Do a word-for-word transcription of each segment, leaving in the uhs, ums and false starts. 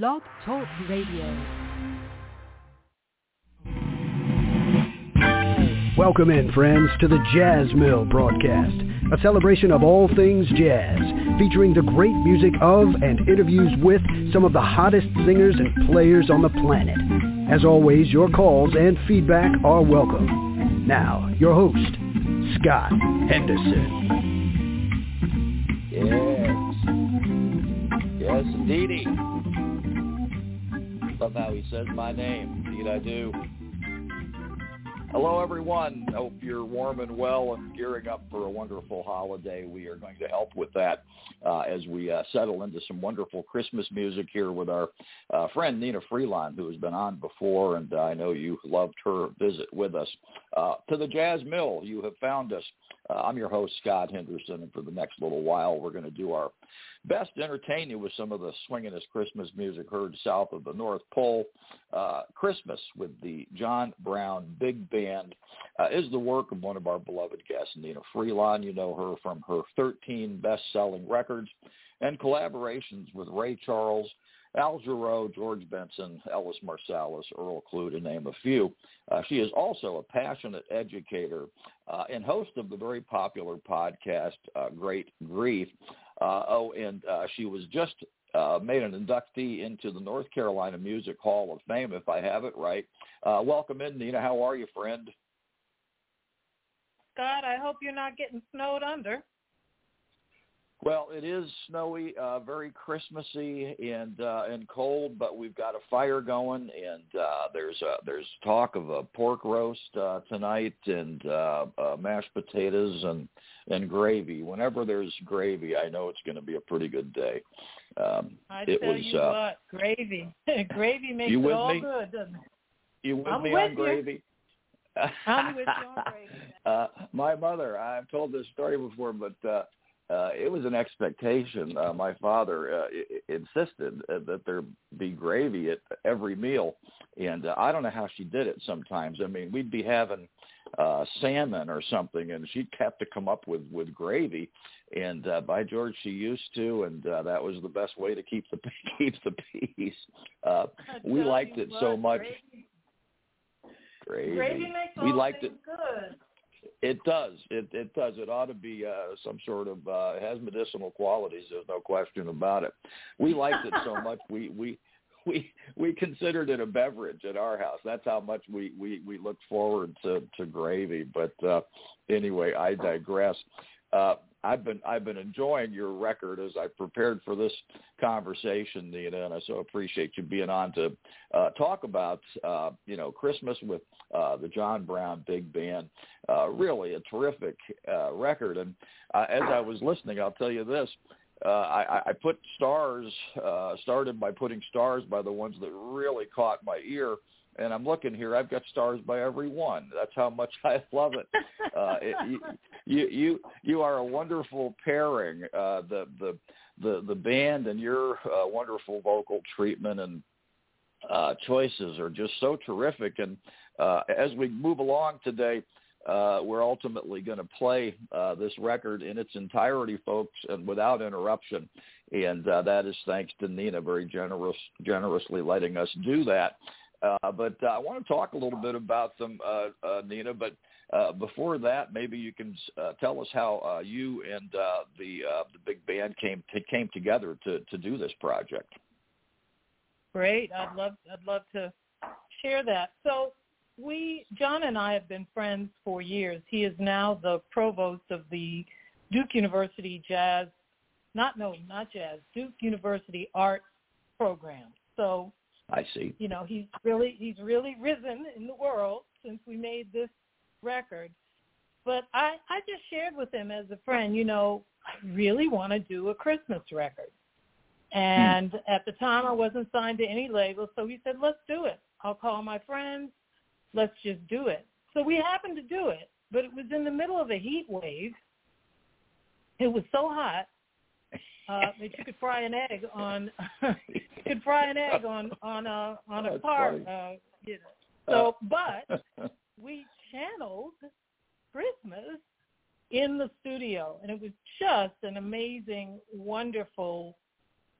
Blog Talk Radio. Welcome in, friends, to the Jazz Mill broadcast, a celebration of all things jazz, featuring the great music of and interviews with some of the hottest singers and players on the planet. As always, your calls and feedback are welcome. Now, your host, Scott Henderson. Yes. Yes, indeedy. Love how he says my name. Indeed I do. Hello everyone. Hope you're warm and well and gearing up for a wonderful holiday. We are going to help with that uh, as we uh, settle into some wonderful Christmas music here with our uh, friend Nina Freelon, who has been on before, and I know you loved her visit with us. Uh, to the Jazz Mill, you have found us. Uh, I'm your host, Scott Henderson, and for the next little while, we're going to do our best to entertain you with some of the swingin'est Christmas music heard south of the North Pole. Uh, Christmas with the John Brown Big Band uh, is the work of one of our beloved guests, Nina Freelon. You know her from her thirteen best-selling records and collaborations with Ray Charles, Al Jarreau, George Benson, Ellis Marsalis, Earl Klugh, to name a few. Uh, she is also a passionate educator uh, and host of the very popular podcast, uh, Great Grief. Uh, oh, and uh, she was just uh, made an inductee into the North Carolina Music Hall of Fame, if I have it right. Uh, welcome in, Nina. How are you, friend? Scott, I hope you're not getting snowed under. Well, it is snowy, uh, very Christmassy and uh, and cold, but we've got a fire going, and uh, there's a, there's talk of a pork roast uh, tonight and uh, uh, mashed potatoes and, and gravy. Whenever there's gravy, I know it's going to be a pretty good day. Um, I tell it was, you uh, what, gravy. Gravy makes it all me? good, doesn't it? You with I'm me with on you. gravy? I'm with you on gravy. uh, my mother, I've told this story before, but... Uh, Uh, it was an expectation. Uh, my father uh, I- insisted uh, that there be gravy at every meal, and uh, I don't know how she did it sometimes. I mean, we'd be having uh, salmon or something, and she'd have to come up with, with gravy, and uh, by George, she used to, and uh, that was the best way to keep the keep the peace. Uh, we liked it what, so much. Gravy, gravy. gravy makes all we liked it. good. It does. It, it does. It ought to be uh, some sort of uh, it has medicinal qualities. There's no question about it. We liked it so much. We we we we considered it a beverage at our house. That's how much we we, we look forward to, to gravy. But uh, anyway, I digress. Uh, I've been I've been enjoying your record as I prepared for this conversation, Nina, and I so appreciate you being on to uh, talk about uh, you know Christmas with uh, the John Brown Big Band. Uh, really a terrific uh, record, and uh, as I was listening, I'll tell you this: uh, I, I put stars uh, started by putting stars by the ones that really caught my ear. And I'm looking here. I've got stars by every one. That's how much I love it. Uh, it you, you you you are a wonderful pairing. Uh, the the the the band and your uh, wonderful vocal treatment and uh, choices are just so terrific. And uh, as we move along today, uh, we're ultimately going to play uh, this record in its entirety, folks, and without interruption. And uh, that is thanks to Nina very generous generously letting us do that. Uh, but uh, I want to talk a little bit about them, uh, uh, Nina, but uh, before that, maybe you can uh, tell us how uh, you and uh, the uh, the big band came to, came together to, to do this project. Great. I'd love, I'd love to share that. So we, John and I have been friends for years. He is now the provost of the Duke University Jazz, not, no, not Jazz, Duke University Arts Program. So I see. You know, he's really he's really risen in the world since we made this record. But I, I just shared with him as a friend, you know, I really want to do a Christmas record. And mm. at the time, I wasn't signed to any label, so he said, let's do it. I'll call my friends. Let's just do it. So we happened to do it, but it was in the middle of a heat wave. It was so hot. Uh, that you could fry an egg on, you could fry an egg on on a on a car, uh, you know. So, but we channeled Christmas in the studio, and it was just an amazing, wonderful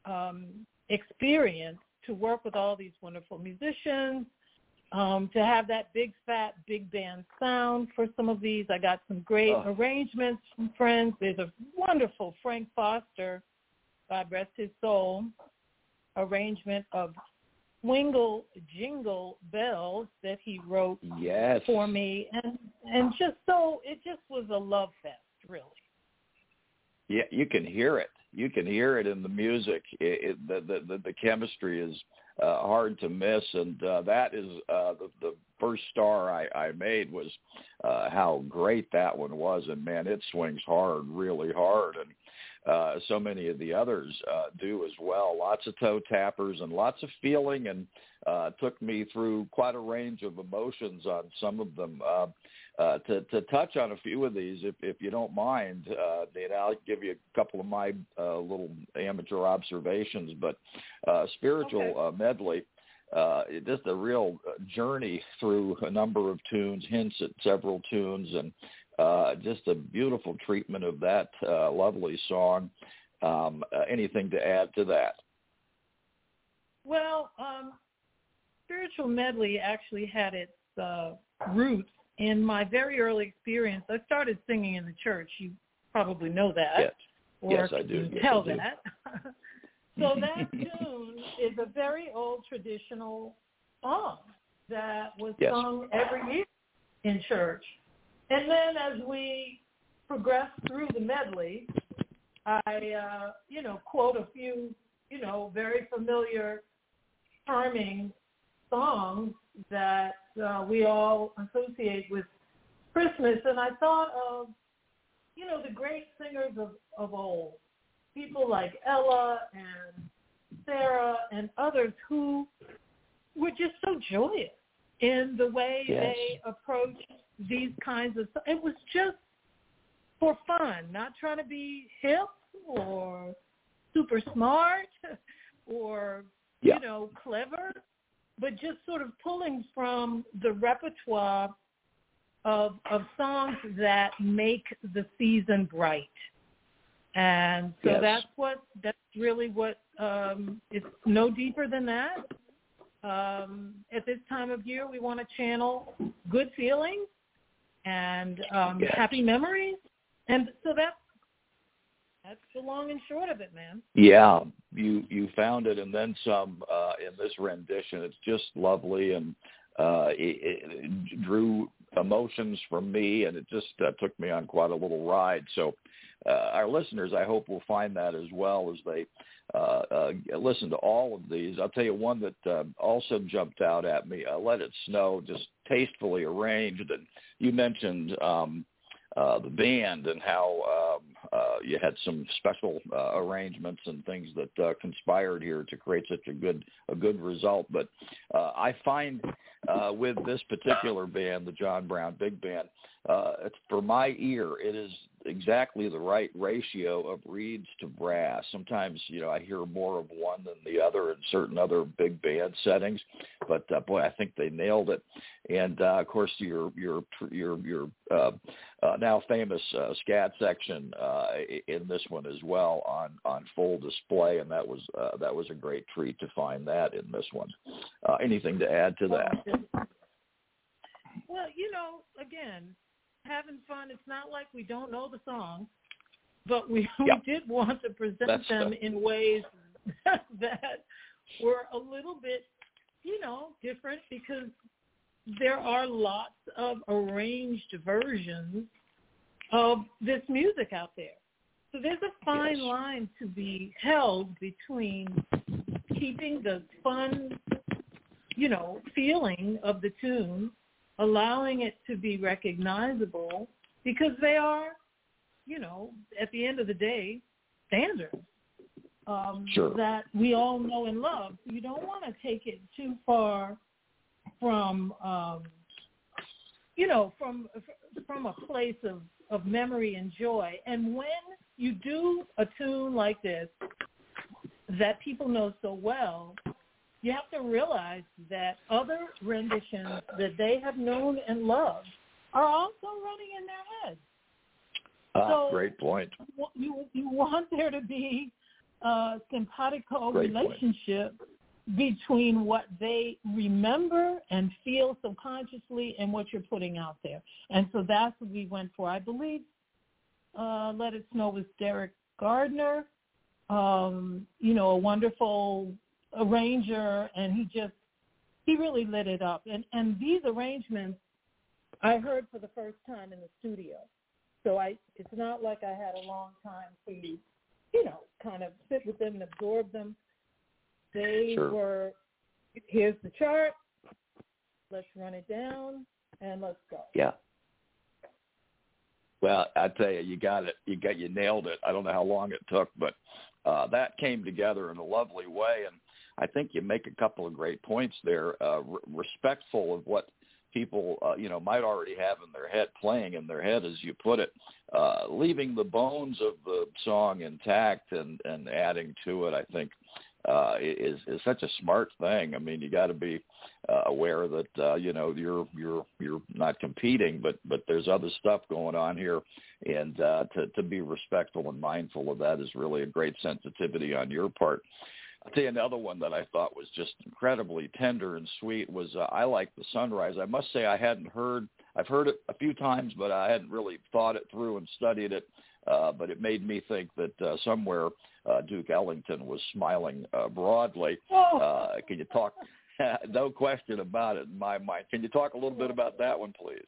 um, experience to work with all these wonderful musicians, um, to have that big, fat, big band sound for some of these. I got some great oh. arrangements from friends. There's a wonderful Frank Foster, God rest his soul, arrangement of Wingle Jingle Bells that he wrote yes. for me. And, and just so, it just was a love fest, really. Yeah, you can hear it. You can hear it in the music. It, it, the, the the chemistry is uh, hard to miss, and uh, that is uh, the, the first star I, I made was uh, how great that one was, and man, it swings hard, really hard, and uh, so many of the others uh, do as well. Lots of toe tappers and lots of feeling, and uh, took me through quite a range of emotions on some of them. Uh, Uh, to, to touch on a few of these, if, if you don't mind, uh, Nina, I'll give you a couple of my uh, little amateur observations, but uh, spiritual okay. uh, medley, uh, just a real journey through a number of tunes, hints at several tunes, and uh, just a beautiful treatment of that uh, lovely song. Um, uh, anything to add to that? Well, um, spiritual medley actually had its uh, roots in my very early experience. I started singing in the church. You probably know that. Yes, or yes I do. Yes, tell I do. That. So that tune is a very old traditional song that was yes. sung every year in church. And then as we progressed through the medley, I, uh, you know, quote a few, you know, very familiar, charming songs that uh, we all associate with Christmas. And I thought of, you know, the great singers of, of old, people like Ella and Sarah and others who were just so joyous in the way yes. they approached these kinds of, it was just for fun, not trying to be hip or super smart or, yeah. you know, clever, but just sort of pulling from the repertoire of of songs that make the season bright. And so yes. that's what that's really what um, it's no deeper than that. Um, at this time of year, we want to channel good feelings and um, yes. happy memories, and so that's. That's the long and short of it, man. Yeah, you you found it, and then some uh, in this rendition. It's just lovely, and uh, it, it drew emotions from me, and it just uh, took me on quite a little ride. So uh, our listeners, I hope, will find that as well as they uh, uh, listen to all of these. I'll tell you one that uh, also jumped out at me, uh, Let It Snow, just tastefully arranged. And you mentioned um, uh, the band and how... Um, Uh, you had some special uh, arrangements and things that uh, conspired here to create such a good a good result. But uh, I find uh, with this particular band, the John Brown Big Band, uh, for my ear, it is exactly the right ratio of reeds to brass. Sometimes, you know, I hear more of one than the other in certain other big band settings. But uh, boy, I think they nailed it. And uh, of course, your your your your uh, uh, now famous uh, scat section. Uh, Uh, in this one as well on, on full display, and that was uh, that was a great treat to find that in this one. Uh, anything to add to that? Well, you know, again, having fun. It's not like we don't know the songs, but we, yeah. we did want to present That's them the... in ways that were a little bit, you know, different, because there are lots of arranged versions of this music out there. So there's a fine yes. line to be held between keeping the fun, you know, feeling of the tune, allowing it to be recognizable, because they are, you know, at the end of the day, standards um, sure. that we all know and love. You don't want to take it too far from, um, you know, from from a place of, of memory and joy. And when you do a tune like this that people know so well, you have to realize that other renditions that they have known and loved are also running in their heads. Ah, so great point. You, you want there to be a simpatico Great relationship point. between what they remember and feel subconsciously and what you're putting out there. And so that's what we went for. I believe uh, Let It Snow was Derek Gardner, um, you know, a wonderful arranger, and he just, he really lit it up. And, and these arrangements I heard for the first time in the studio. So I, it's not like I had a long time to, you know, kind of sit with them and absorb them. They sure. were, here's the chart, let's run it down, and let's go. Yeah. Well, I tell you, you got it. You got you nailed it. I don't know how long it took, but uh, that came together in a lovely way, and I think you make a couple of great points there, uh, re- respectful of what people, uh, you know, might already have in their head, playing in their head, as you put it, uh, leaving the bones of the song intact and, and adding to it, I think. Uh, is is such a smart thing. I mean, you got to be uh, aware that uh, you know you're you're you're not competing, but but there's other stuff going on here, and uh, to to be respectful and mindful of that is really a great sensitivity on your part. I'll tell you another one that I thought was just incredibly tender and sweet was uh, I Like the Sunrise. I must say I hadn't heard I've heard it a few times, but I hadn't really thought it through and studied it. Uh, but it made me think that uh, somewhere uh, Duke Ellington was smiling uh, broadly. Uh, can you talk? No question about it in my mind. Can you talk a little bit about that one, please?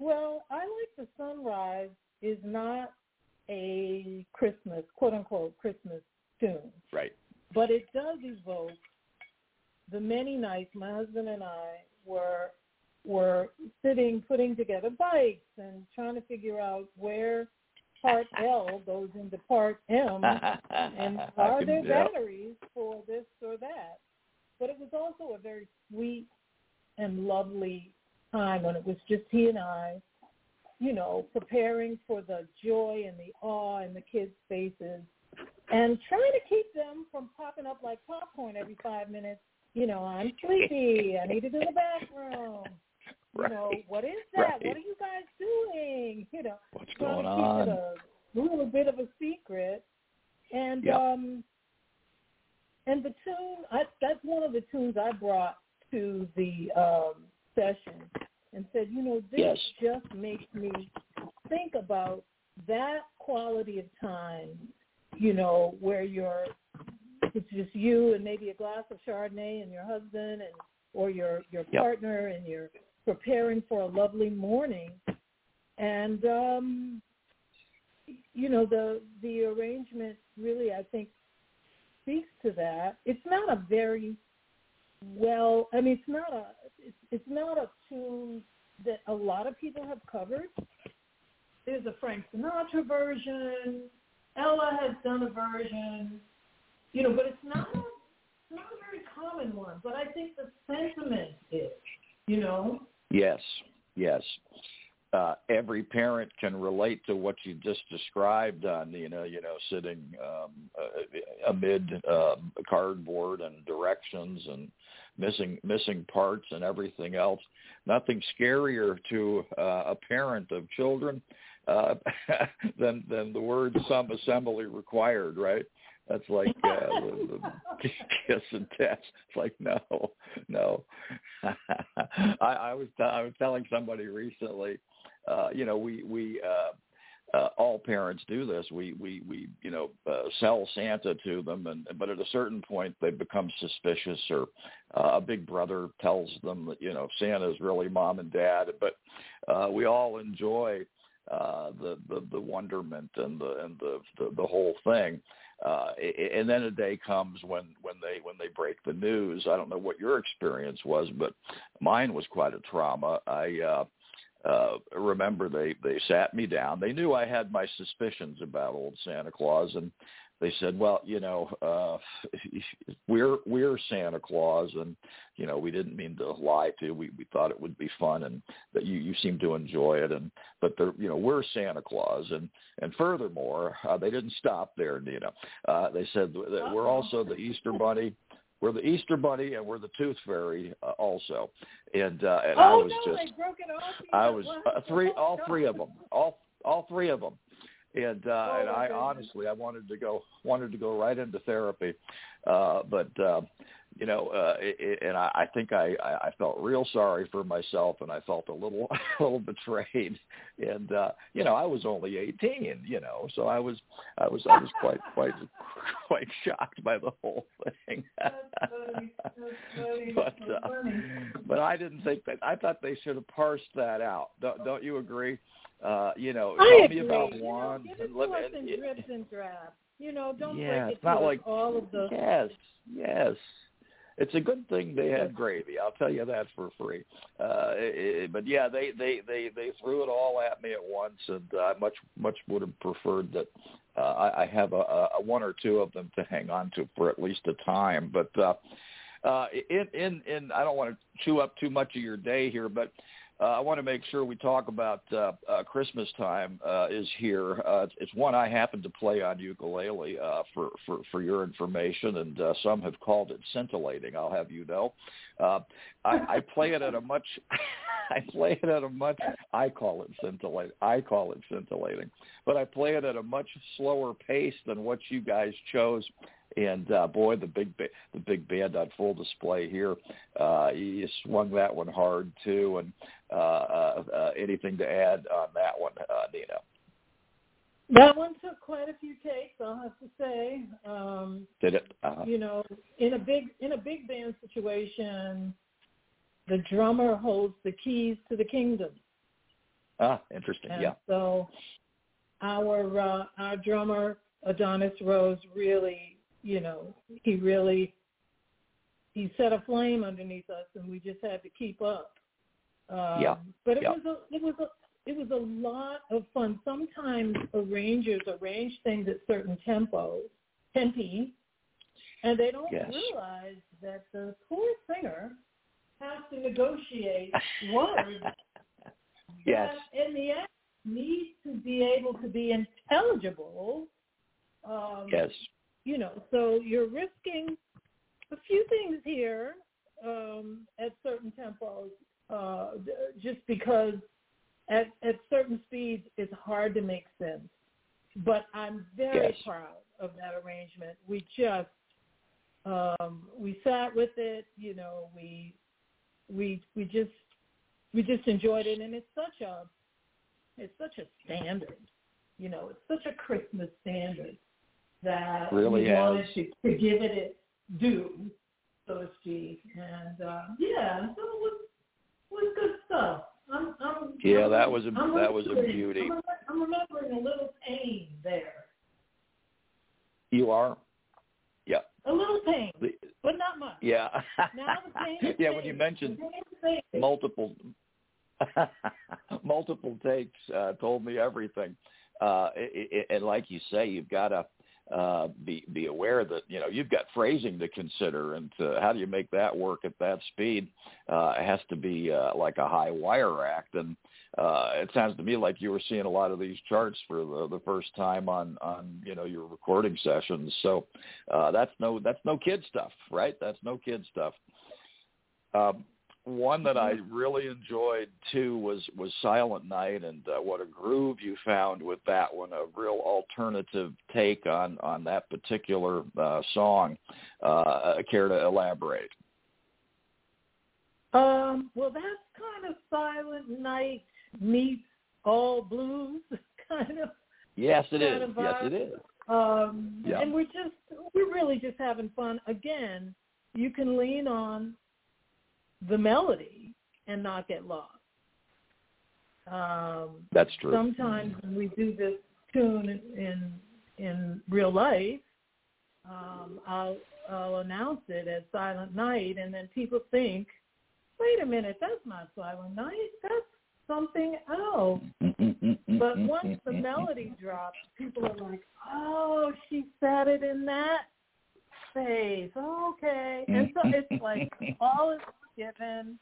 Well, I Like the Sunrise is not a Christmas, quote-unquote, Christmas tune. Right. But it does evoke the many nights my husband and I were were sitting, putting together bikes and trying to figure out where – Part L goes into Part M, and are there batteries for this or that? But it was also a very sweet and lovely time when it was just he and I, you know, preparing for the joy and the awe in the kids' faces and trying to keep them from popping up like popcorn every five minutes. You know, I'm sleepy. I need to go to the bathroom. You know, right. What is that? Right. What are you guys doing? You know, what's going on? A little bit of a secret, and yep. um, and the tune. I, that's one of the tunes I brought to the um, session and said, you know, this yes. just makes me think about that quality of time. You know, where you're, it's just you and maybe a glass of Chardonnay and your husband and or your your yep. partner and your preparing for a lovely morning, and um, you know the the arrangement really I think speaks to that. It's not a very well. I mean, it's not a it's, it's not a tune that a lot of people have covered. There's a Frank Sinatra version. Ella has done a version, you know, but it's not a, it's not a very common one. But I think the sentiment is, you know. Yes, yes. Uh, every parent can relate to what you just described, uh, Nina, you know, sitting um, uh, amid uh, cardboard and directions and missing missing parts and everything else. Nothing scarier to uh, a parent of children uh, than, than the word "some assembly required," right? That's like uh, the, the kiss and test. It's like, no, no. I, I was t- I was telling somebody recently, uh, you know, we we uh, uh, all parents do this. We we we you know uh, sell Santa to them, and but at a certain point they become suspicious, or uh, a big brother tells them that you know Santa's really mom and dad. But uh, we all enjoy uh, the, the the wonderment and the and the the, the whole thing. Uh, and then a day comes when, when they when they break the news. I don't know what your experience was, but mine was quite a trauma. I uh, uh, remember they, they sat me down. They knew I had my suspicions about old Santa Claus, and they said, "Well, you know, uh, we're we're Santa Claus, and you know, we didn't mean to lie to you. We we thought it would be fun, and that you, you seem to enjoy it. And but they're, you know, we're Santa Claus, and and furthermore, uh, they didn't stop there, Nina. Uh, they said that we're also the Easter Bunny, we're the Easter Bunny, and we're the Tooth Fairy uh, also. And uh, and oh, I was no, just, they broke it off, I was uh, three, all three of them, all all three of them." And, uh, oh, and I goodness. honestly, I wanted to go wanted to go right into therapy, uh, but uh, you know, uh, it, and I, I think I, I felt real sorry for myself, and I felt a little, a little betrayed. And, uh, you know, I was only eighteen, you know, so I was, I was, I was quite, quite, quite shocked by the whole thing. That's funny. That's funny. But, uh, but I didn't think that, I thought they should have parsed that out. Don't, don't you agree? Uh, you know, I tell agree. me about one. You know, give it to us in drips and drabs. You know, don't yeah, break it to like, all of the. Yes, yes. It's a good thing they had gravy. I'll tell you that for free. Uh, it, but, yeah, they, they, they, they threw it all at me at once, and I much much would have preferred that uh, I, I have a, a one or two of them to hang on to for at least a time. But uh, uh, in, in, in I don't want to chew up too much of your day here, but uh, I want to make sure we talk about uh, uh, Christmas Time uh, is here. Uh, it's, it's one I happen to play on ukulele uh, for, for, for your information, and uh, some have called it scintillating, I'll have you know. Uh, I, I play it at a much, I play it at a much, I call it scintillating, I call it scintillating, but I play it at a much slower pace than what you guys chose. And uh, boy, the big ba- the big band on full display here. Uh, you swung that one hard too. And uh, uh, uh, anything to add on that one, uh, Nina? That one took quite a few takes, I'll have to say. Um, Did it? Uh-huh. You know, in a big in a big band situation, the drummer holds the keys to the kingdom. Ah, interesting. And yeah. So our uh, our drummer Adonis Rose really. You know, he really, he set a flame underneath us, and we just had to keep up. Um, yeah. But it yeah. was a, it was a, it was a lot of fun. Sometimes arrangers arrange things at certain tempos, tempi, and they don't yes. realize that the poor singer has to negotiate words yes. that, in the end, need to be able to be intelligible. Um, yes. You know, so you're risking a few things here um, at certain tempos uh, just because at, at certain speeds it's hard to make sense. But I'm very yes. proud of that arrangement. We just, um, we sat with it, you know, we we we just we just enjoyed it. And it's such a, it's such a standard, you know, it's such a Christmas standard. That really we has. wanted to, to give it its due, so to speak. And, uh, yeah, so it was, it was good stuff. I'm, I'm, yeah, I'm, that was a, that was a beauty. I'm, I'm remembering a little pain there. You are? Yeah. A little pain, the, but not much. Yeah. Now the pain yeah, when you mentioned multiple, multiple takes uh, told me everything. Uh, it, it, and like you say, you've got to, Uh, be be aware that, you know, you've got phrasing to consider, and to, how do you make that work at that speed? Uh, it has to be uh, like a high wire act, and uh, it sounds to me like you were seeing a lot of these charts for the, the first time on, on you know your recording sessions. So uh, that's no that's no kid stuff, right? That's no kid stuff. Um, One that I really enjoyed, too, was, was Silent Night, and uh, what a groove you found with that one, a real alternative take on, on that particular uh, song. Uh, care to elaborate? Um, well, that's kind of Silent Night meets All Blues, kind of. Yes, it is. Yes, it is. Um, yeah. And we're just, we're really just having fun. Again, you can lean on the melody and not get lost. Um, That's true. Sometimes when we do this tune in in, in real life, um, I'll, I'll announce it as Silent Night, and then people think, wait a minute, that's not Silent Night, that's something else. But once the melody drops, people are like, oh, she said it in that space, okay. And so it's like all is given,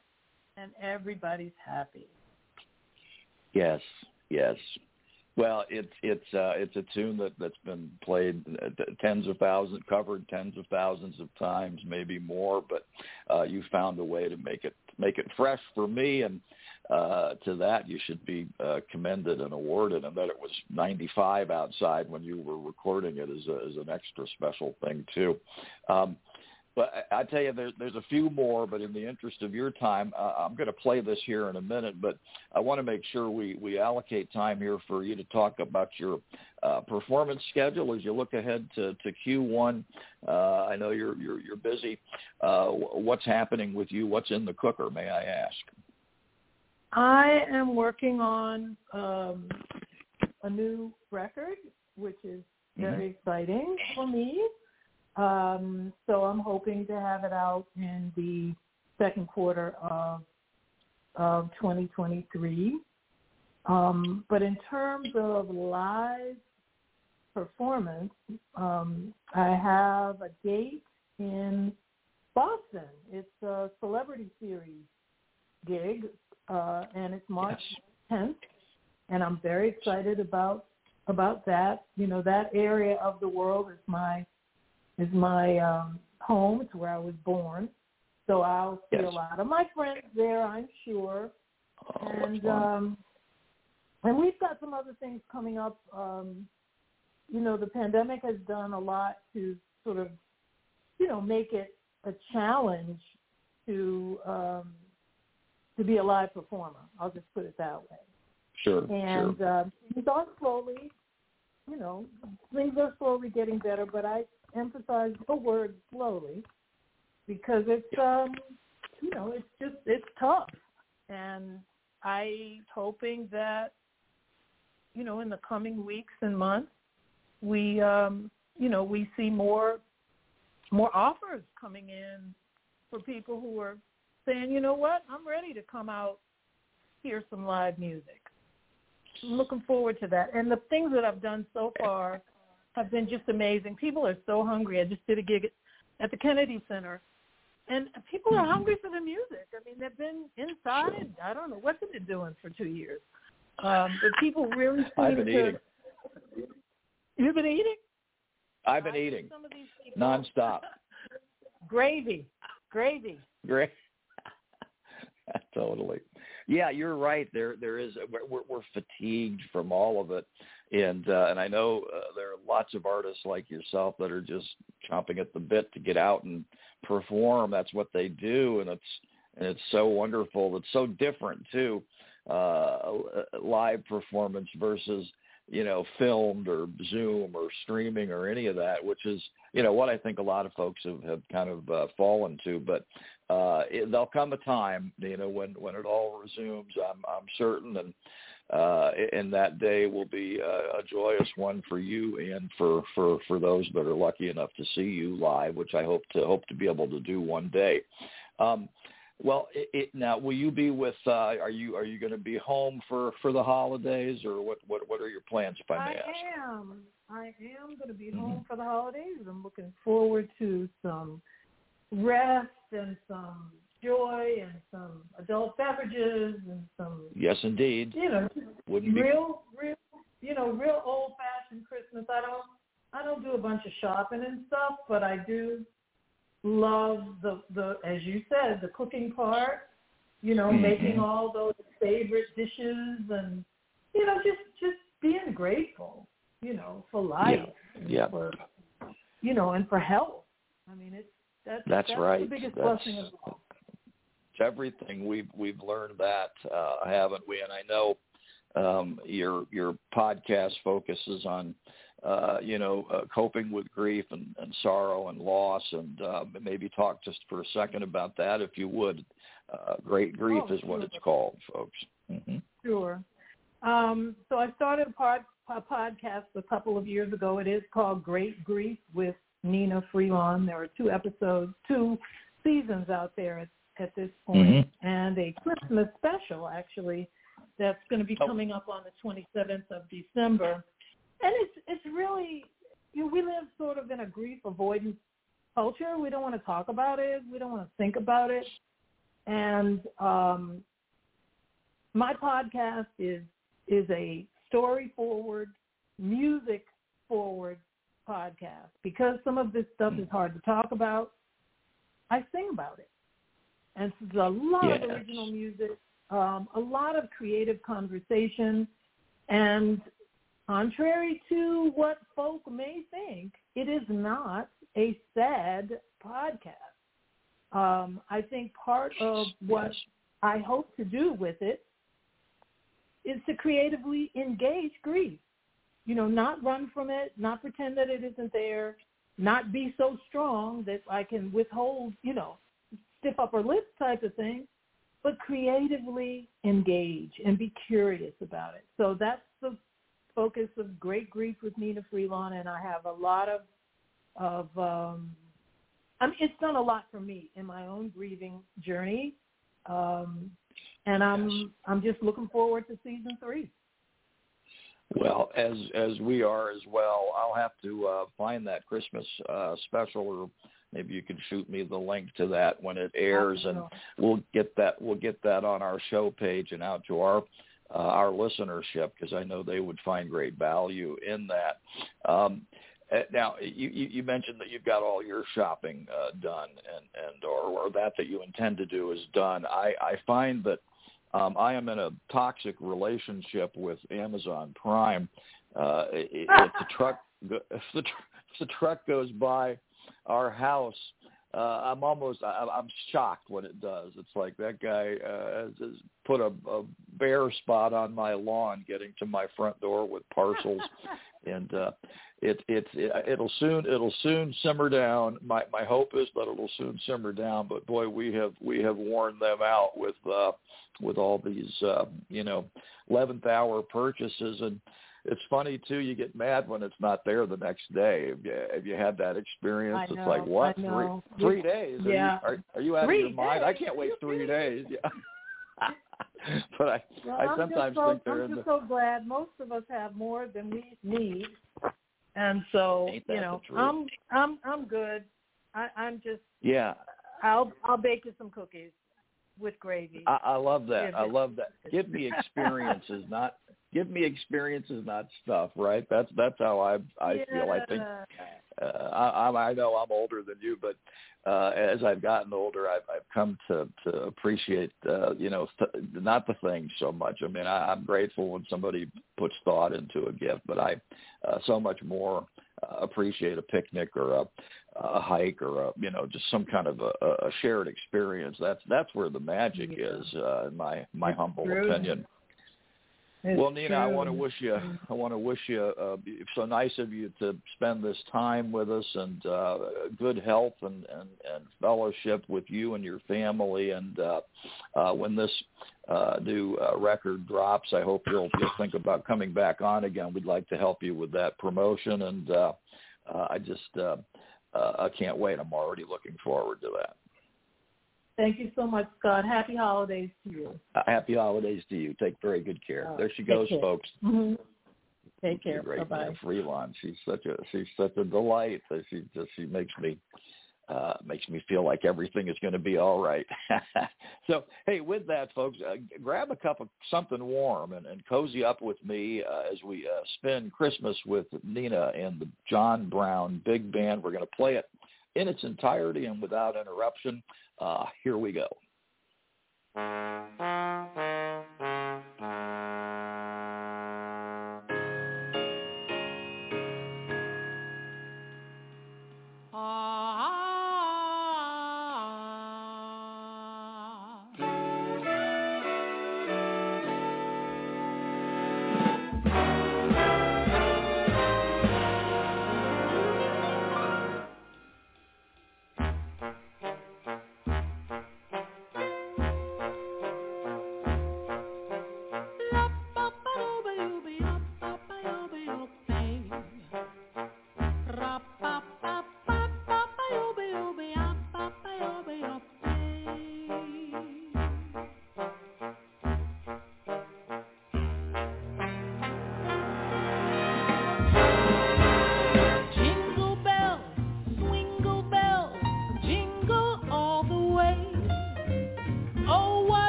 and everybody's happy. Yes, yes. Well, it's it's uh, it's a tune that that's been played tens of thousands, covered tens of thousands of times, maybe more. But uh, you found a way to make it make it fresh for me, and uh, to that you should be uh, commended and awarded. And that it was ninety-five outside when you were recording it is a, is an extra special thing too. Um, But I tell you, there, there's a few more, but in the interest of your time, uh, I'm going to play this here in a minute, but I want to make sure we, we allocate time here for you to talk about your uh, performance schedule as you look ahead to, to Q one. Uh, I know you're you're, you're busy. Uh, what's happening with you? What's in the cooker, may I ask? I am working on um, a new record, which is very mm-hmm. exciting for me. Um, so I'm hoping to have it out in the second quarter of of twenty twenty-three. Um, but in terms of live performance, um, I have a date in Boston. It's a Celebrity Series gig, uh, and it's March yes. tenth, and I'm very excited about about that. You know, that area of the world is my is my um, home. It's where I was born. So I'll see yes. a lot of my friends there, I'm sure. Oh, and um, and we've got some other things coming up. Um, you know, the pandemic has done a lot to sort of, you know, make it a challenge to um, to be a live performer. I'll just put it that way. Sure, and sure. Um, things are slowly, you know, things are slowly getting better, but I emphasize the word slowly, because it's um you know it's just it's tough, and I'm hoping that, you know, in the coming weeks and months we um you know we see more more offers coming in for people who are saying, you know what, I'm ready to come out, hear some live music. I'm looking forward to that, and the things that I've done so far have been just amazing. People are so hungry. I just did a gig at the Kennedy Center, and people are hungry for the music. I mean, they've been inside. Sure. I don't know what they've been doing for two years. Um, but people really seem I've been to, eating. You've been eating? I've been I've eating some of these people. Nonstop. Gravy. Gravy. Gravy. Totally. Yeah, you're right. There, there is. We're, we're fatigued from all of it, and uh, and I know uh, there are lots of artists like yourself that are just chomping at the bit to get out and perform. That's what they do, and it's and it's so wonderful. It's so different too, uh, live performance versus, you know, filmed or Zoom or streaming or any of that, which is, you know, what I think a lot of folks have, have kind of uh, fallen to. But uh, it, there'll come a time, you know, when, when it all resumes, I'm, I'm certain. And, uh, and that day will be a, a joyous one for you and for, for, for those that are lucky enough to see you live, which I hope to hope to be able to do one day. Um, Well, it, it, now will you be with? Uh, are you are you going to be home for, for the holidays, or what, what? What are your plans, if I may I ask? I am. I am going to be mm-hmm. home for the holidays. I'm looking forward to some rest and some joy and some adult beverages and some. Yes, indeed. You know, Wouldn't real, be... real, you know, real old fashioned Christmas. I don't, I don't do a bunch of shopping and stuff, but I do love the, the, as you said, the cooking part, you know, mm-hmm. making all those favorite dishes and, you know, just, just being grateful, you know, for life. Yeah. And yeah. For, you know, and for health. I mean, it's, that's, that's, that's right. the biggest that's, blessing of all. It's everything. We've, we've learned that, uh, haven't we? And I know um, your, your podcast focuses on, Uh, you know, uh, coping with grief and, and sorrow and loss, and uh, maybe talk just for a second about that, if you would. Uh, Great Grief oh, is what sure. it's called, folks. Mm-hmm. Sure. Um, so I started a, pod, a podcast a couple of years ago. It is called Great Grief with Nina Freelon. There are two episodes, two seasons out there at, at this point, mm-hmm. and a Christmas special, actually, that's going to be oh. coming up on the twenty-seventh of December. And it's it's really, you know, we live sort of in a grief avoidance culture. We don't want to talk about it. We don't want to think about it. And um, my podcast is is a story forward, music forward podcast, because some of this stuff is hard to talk about. I sing about it, and it's a lot yes. of original music, um, a lot of creative conversation, and contrary to what folk may think, it is not a sad podcast. Um, I think part of what I hope to do with it is to creatively engage grief. You know, not run from it, not pretend that it isn't there, not be so strong that I can withhold, you know, stiff upper lip type of thing, but creatively engage and be curious about it. So that's the focus of Great Grief with Nina Freelon, and I have a lot of, of um, I mean, it's done a lot for me in my own grieving journey, um, and I'm I'm just looking forward to season three. Well, as as we are as well. I'll have to uh, find that Christmas uh, special, or maybe you can shoot me the link to that when it airs, and we'll get that we'll get that on our show page and out to our uh, our listenership, because I know they would find great value in that. Um, now, you, you mentioned that you've got all your shopping uh, done, and, and or, or that that you intend to do is done. I, I find that. Um, I am in a toxic relationship with Amazon Prime. Uh, if the truck if the, if the truck goes by our house, uh, I'm almost I'm shocked when it does. It's like that guy uh, has, has put a, a bare spot on my lawn, getting to my front door with parcels, and uh, it, it it it'll soon it'll soon simmer down. My my hope is that it'll soon simmer down. But boy, we have we have worn them out with. Uh, with all these, uh, you know, eleventh hour purchases. And it's funny too, you get mad when it's not there the next day. Have you, have you had that experience? I know, it's like, what, three, three days? Yeah. Are, you, are, are you out three of your mind? Days. I can't wait three days. Yeah. But I, well, I sometimes so, think they're I'm in just the... so glad most of us have more than we need. And so, you know, I'm, I'm, I'm good. I, I'm just, yeah, I'll, I'll bake you some cookies. With gravy. I, I love that. I love that. Give me experiences, not give me experiences, not stuff. Right? That's that's how I I yeah. feel. I think uh, I I know I'm older than you, but uh, as I've gotten older, I've I've come to to appreciate uh, you know th- not the things so much. I mean, I, I'm grateful when somebody puts thought into a gift, but I uh, so much more. Uh, appreciate a picnic or a, a hike or a, you know, just some kind of a, a shared experience. That's that's where the magic yeah. is, uh, in my my it's humble true. opinion. It's well, Nina, true. I want to wish you. I want to wish you. Uh, it's so nice of you to spend this time with us, and uh, good health and, and, and fellowship with you and your family. And uh, uh, when this uh, new uh, record drops, I hope you'll, you'll think about coming back on again. We'd like to help you with that promotion, and uh, uh, I just uh, uh, I can't wait. I'm already looking forward to that. Thank you so much, Scott. Happy holidays to you. Uh, happy holidays to you. Take very good care. Uh, there she goes, care. folks. Mm-hmm. Take care. Great Nina Freelon. She's such a she's such a delight. She just she makes me uh, makes me feel like everything is going to be all right. So hey, with that, folks, uh, grab a cup of something warm and, and cozy up with me uh, as we uh, spend Christmas with Nina and the John Brown Big Band. We're going to play it in its entirety and without interruption. Uh, here we go.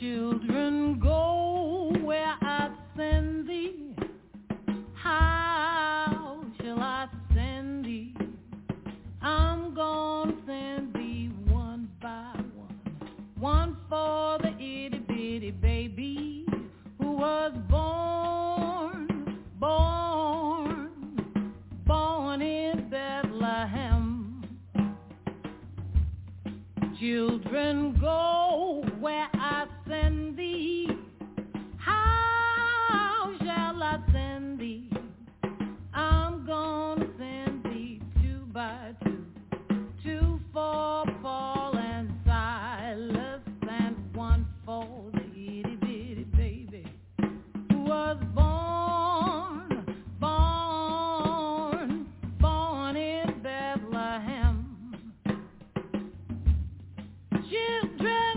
children, go where I send thee. How shall I send thee? I'm gonna send thee one by one. One for the itty bitty baby who was born, born, born in Bethlehem. Children, go where I send thee. How shall I send thee? I'm gonna send thee two by two, two for Paul and Silas, and one for the itty bitty baby who was born, born, born in Bethlehem. Children.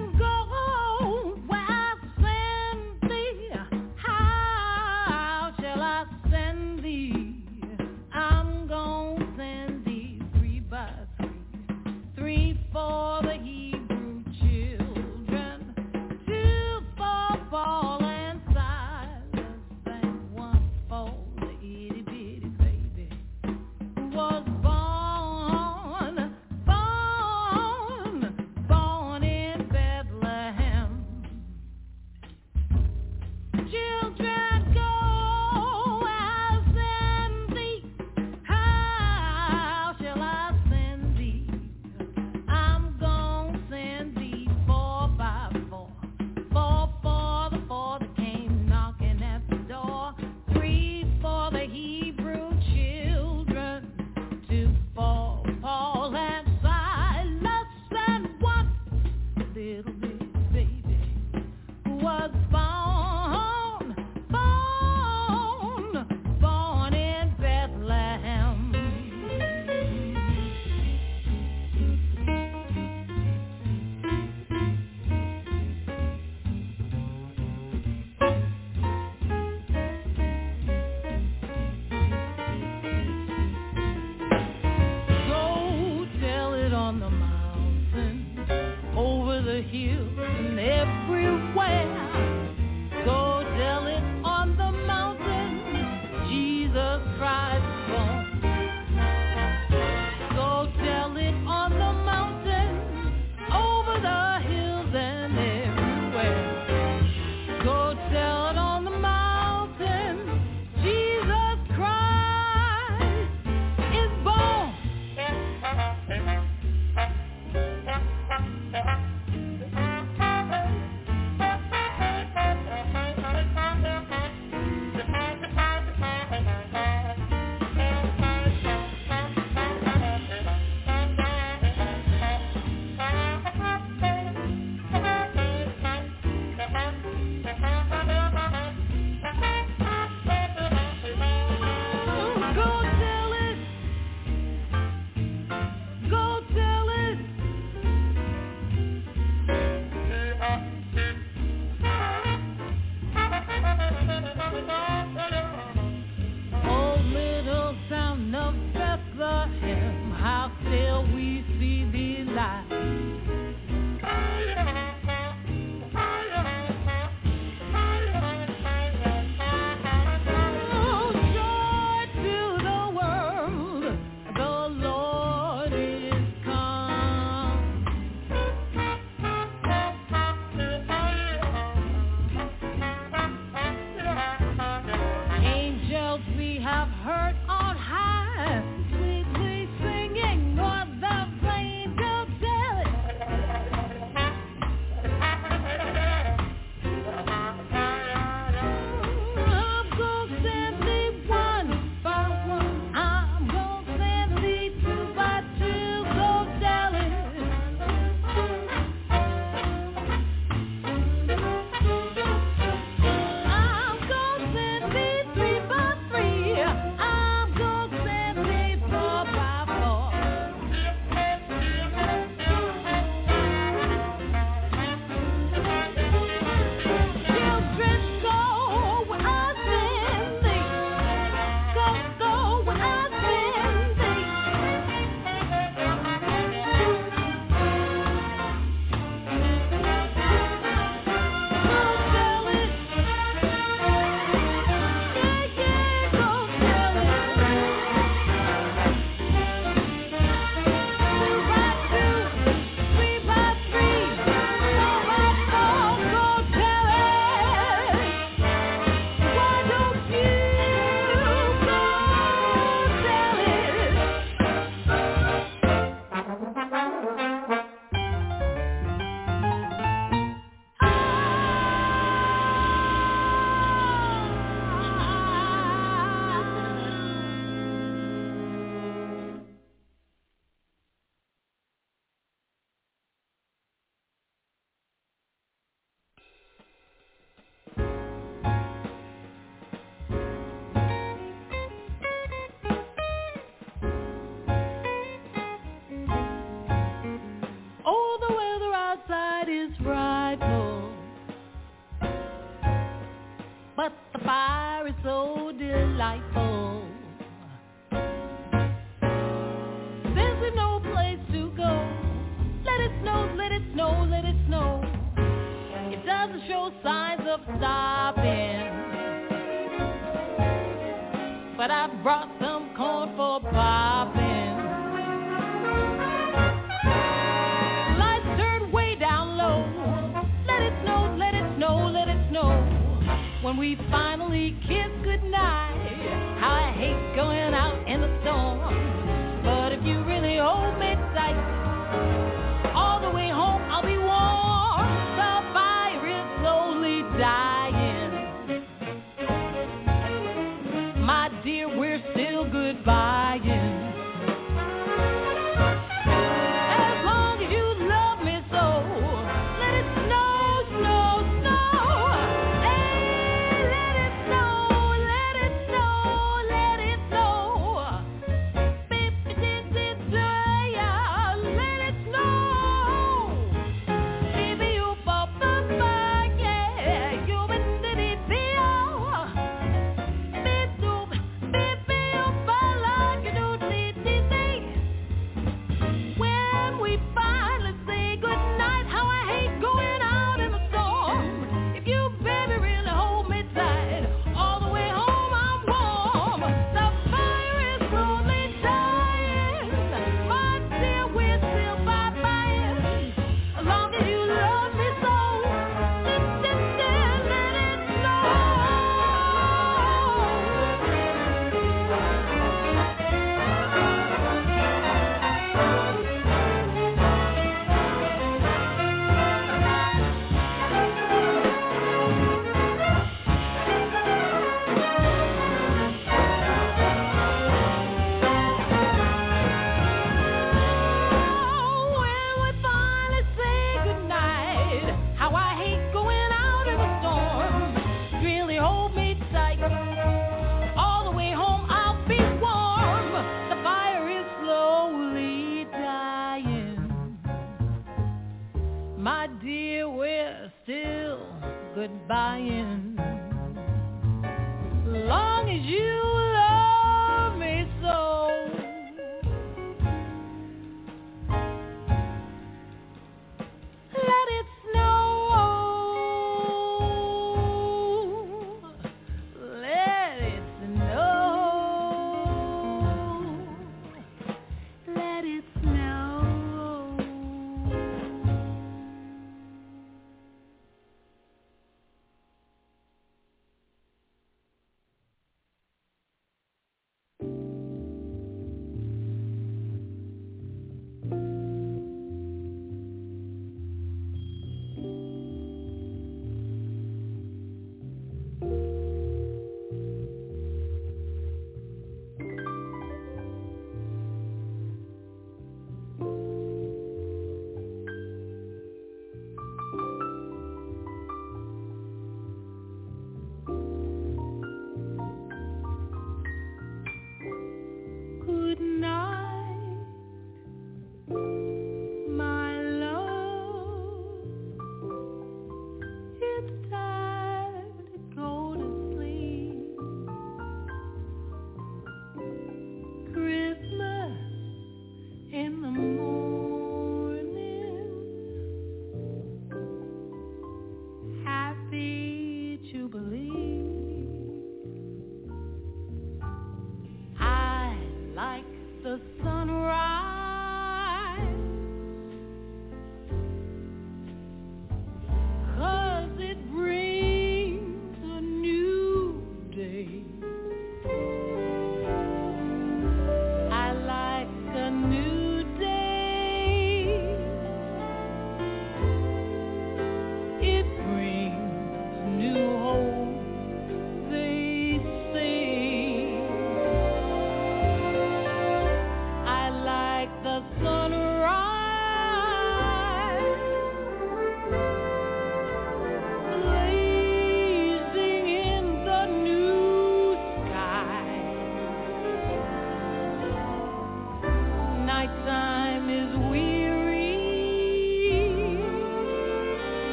doesn't show signs of stopping, but I brought some corn for popping. Lights turned way down low. Let it snow, let it snow, let it snow. When we finally kiss goodnight, how I hate going out in the storm. But if you really hold me tight, all the way home I'll be warm. The fire is slowly dying. My dear, we're still goodbying. As long as you love me so, let it snow, snow, snow. Hey, let it snow, let it snow, let it snow. Baby, did it dry out, let it snow.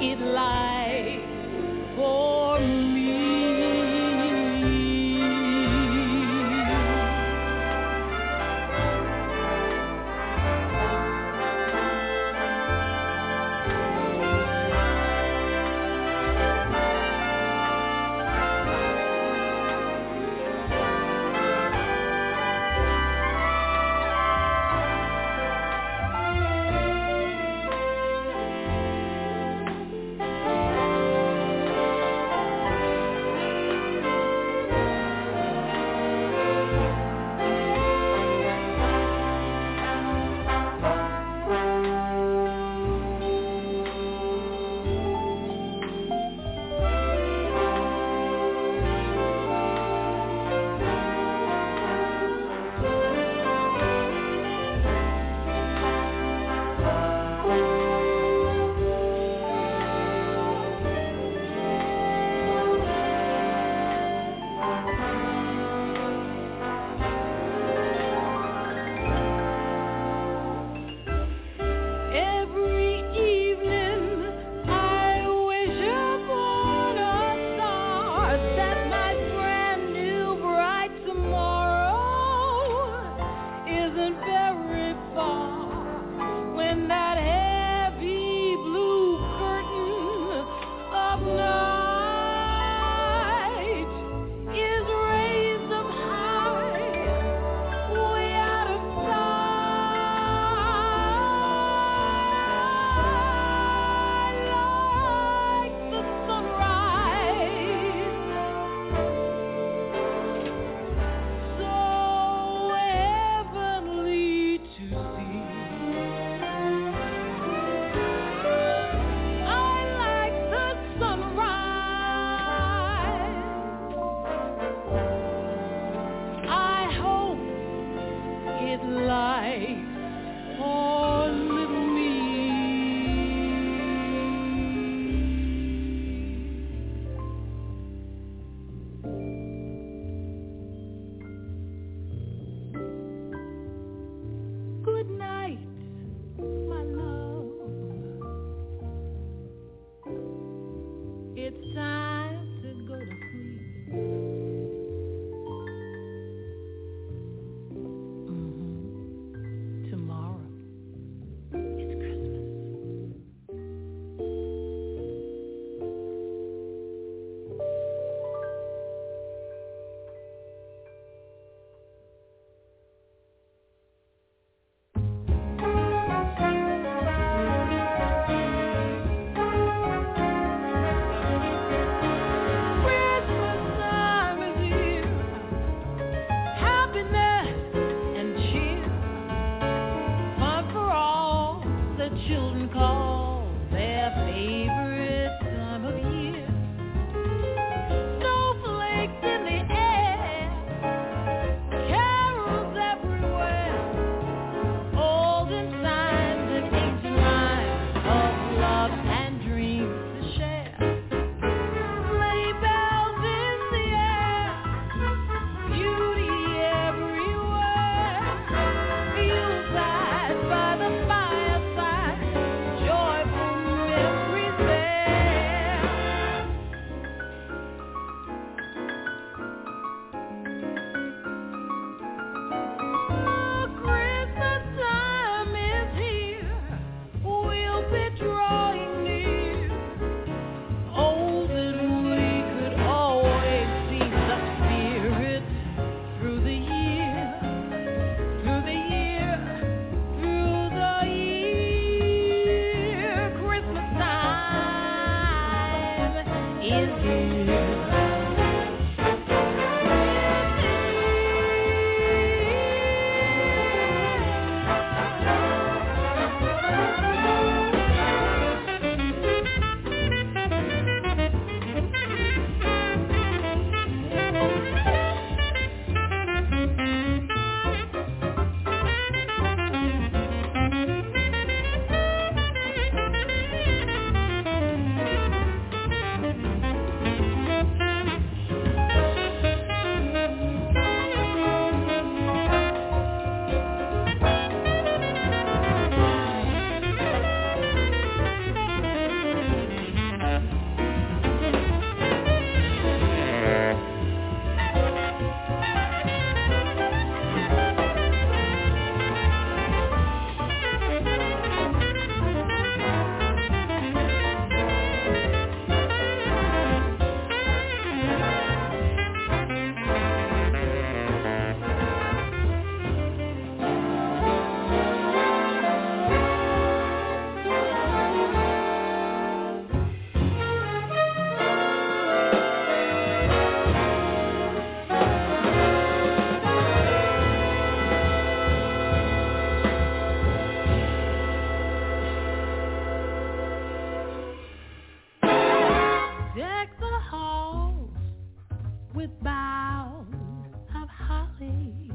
it like for me? velvet bound of holly.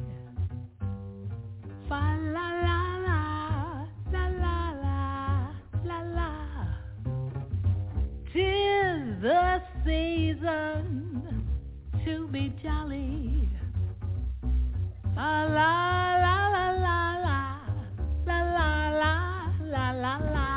Fa la la la, la la la, la la. Tis the season to be jolly. Fa la la la la la, la la la la la la.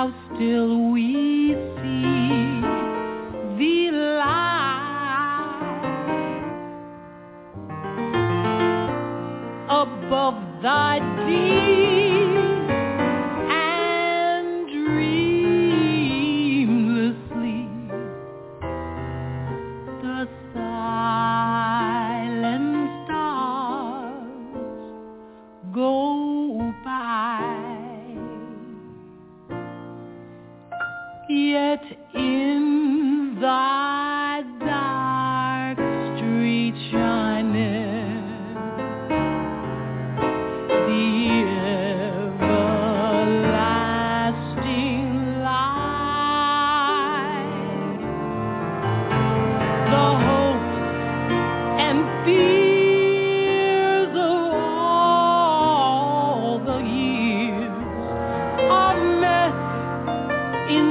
out till we see the light above thy deep and dreamlessly the silent stars go by. Yet in thy dark street shineth the everlasting light, the hopes and fears of all the years are met in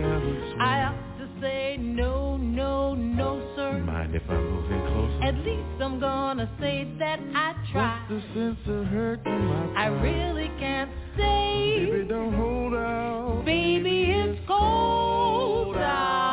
I have to say no. gonna say that I tried. What's the sense of hurting my pride? I really can't say. Baby, don't hold out. Baby, it's cold outside.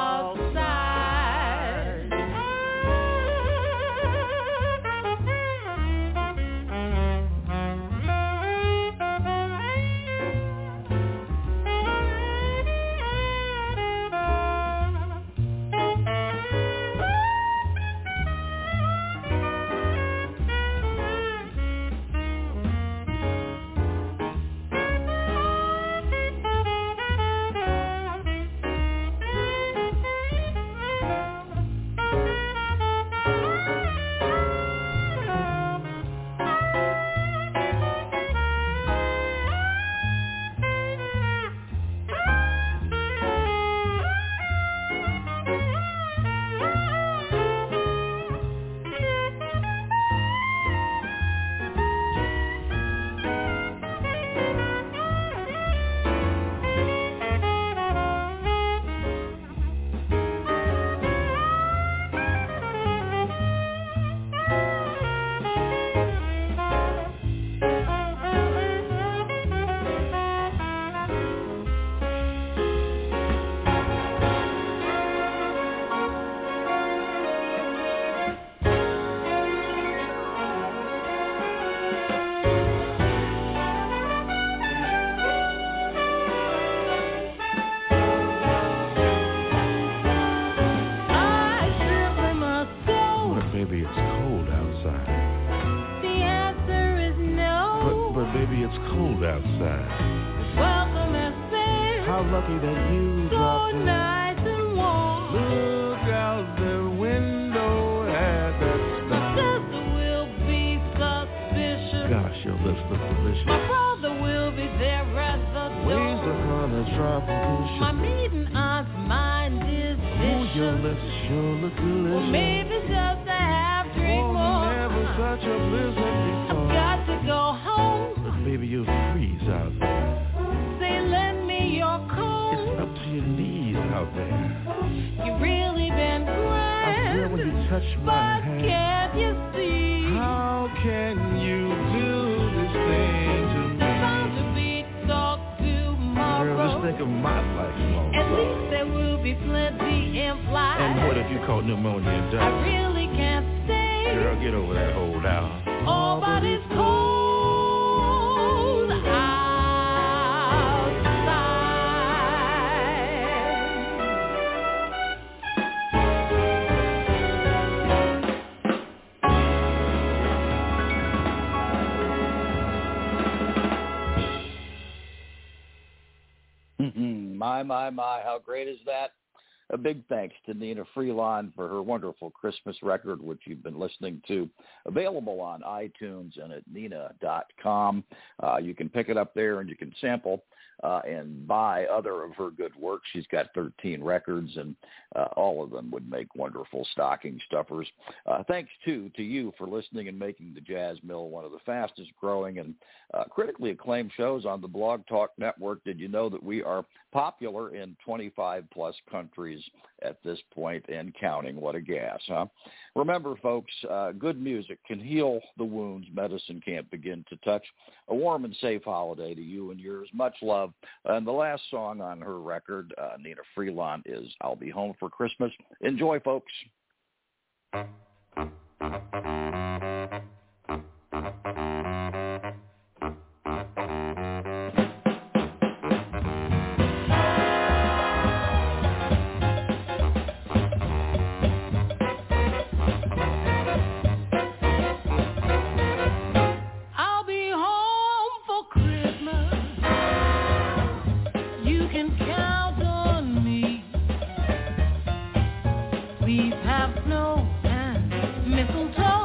My, my, how great is that? A big thanks to Nina Freelon for her wonderful Christmas record, which you've been listening to, available on iTunes and at nina dot com. Uh, you can pick it up there and you can sample uh, and buy other of her good work. She's got thirteen records, and uh, all of them would make wonderful stocking stuffers. Uh, thanks, too, to you for listening and making the Jazz Mill one of the fastest growing and uh, critically acclaimed shows on the Blog Talk Network. Did you know that we are popular in twenty-five plus countries at this point and counting? What a gas, huh? Remember, folks, uh, good music can heal the wounds medicine can't begin to touch. A warm and safe holiday to you and yours. Much love. And the last song on her record, uh, Nnenna Freelon, is I'll Be Home for Christmas. Enjoy, folks. We've have snow and mistletoe.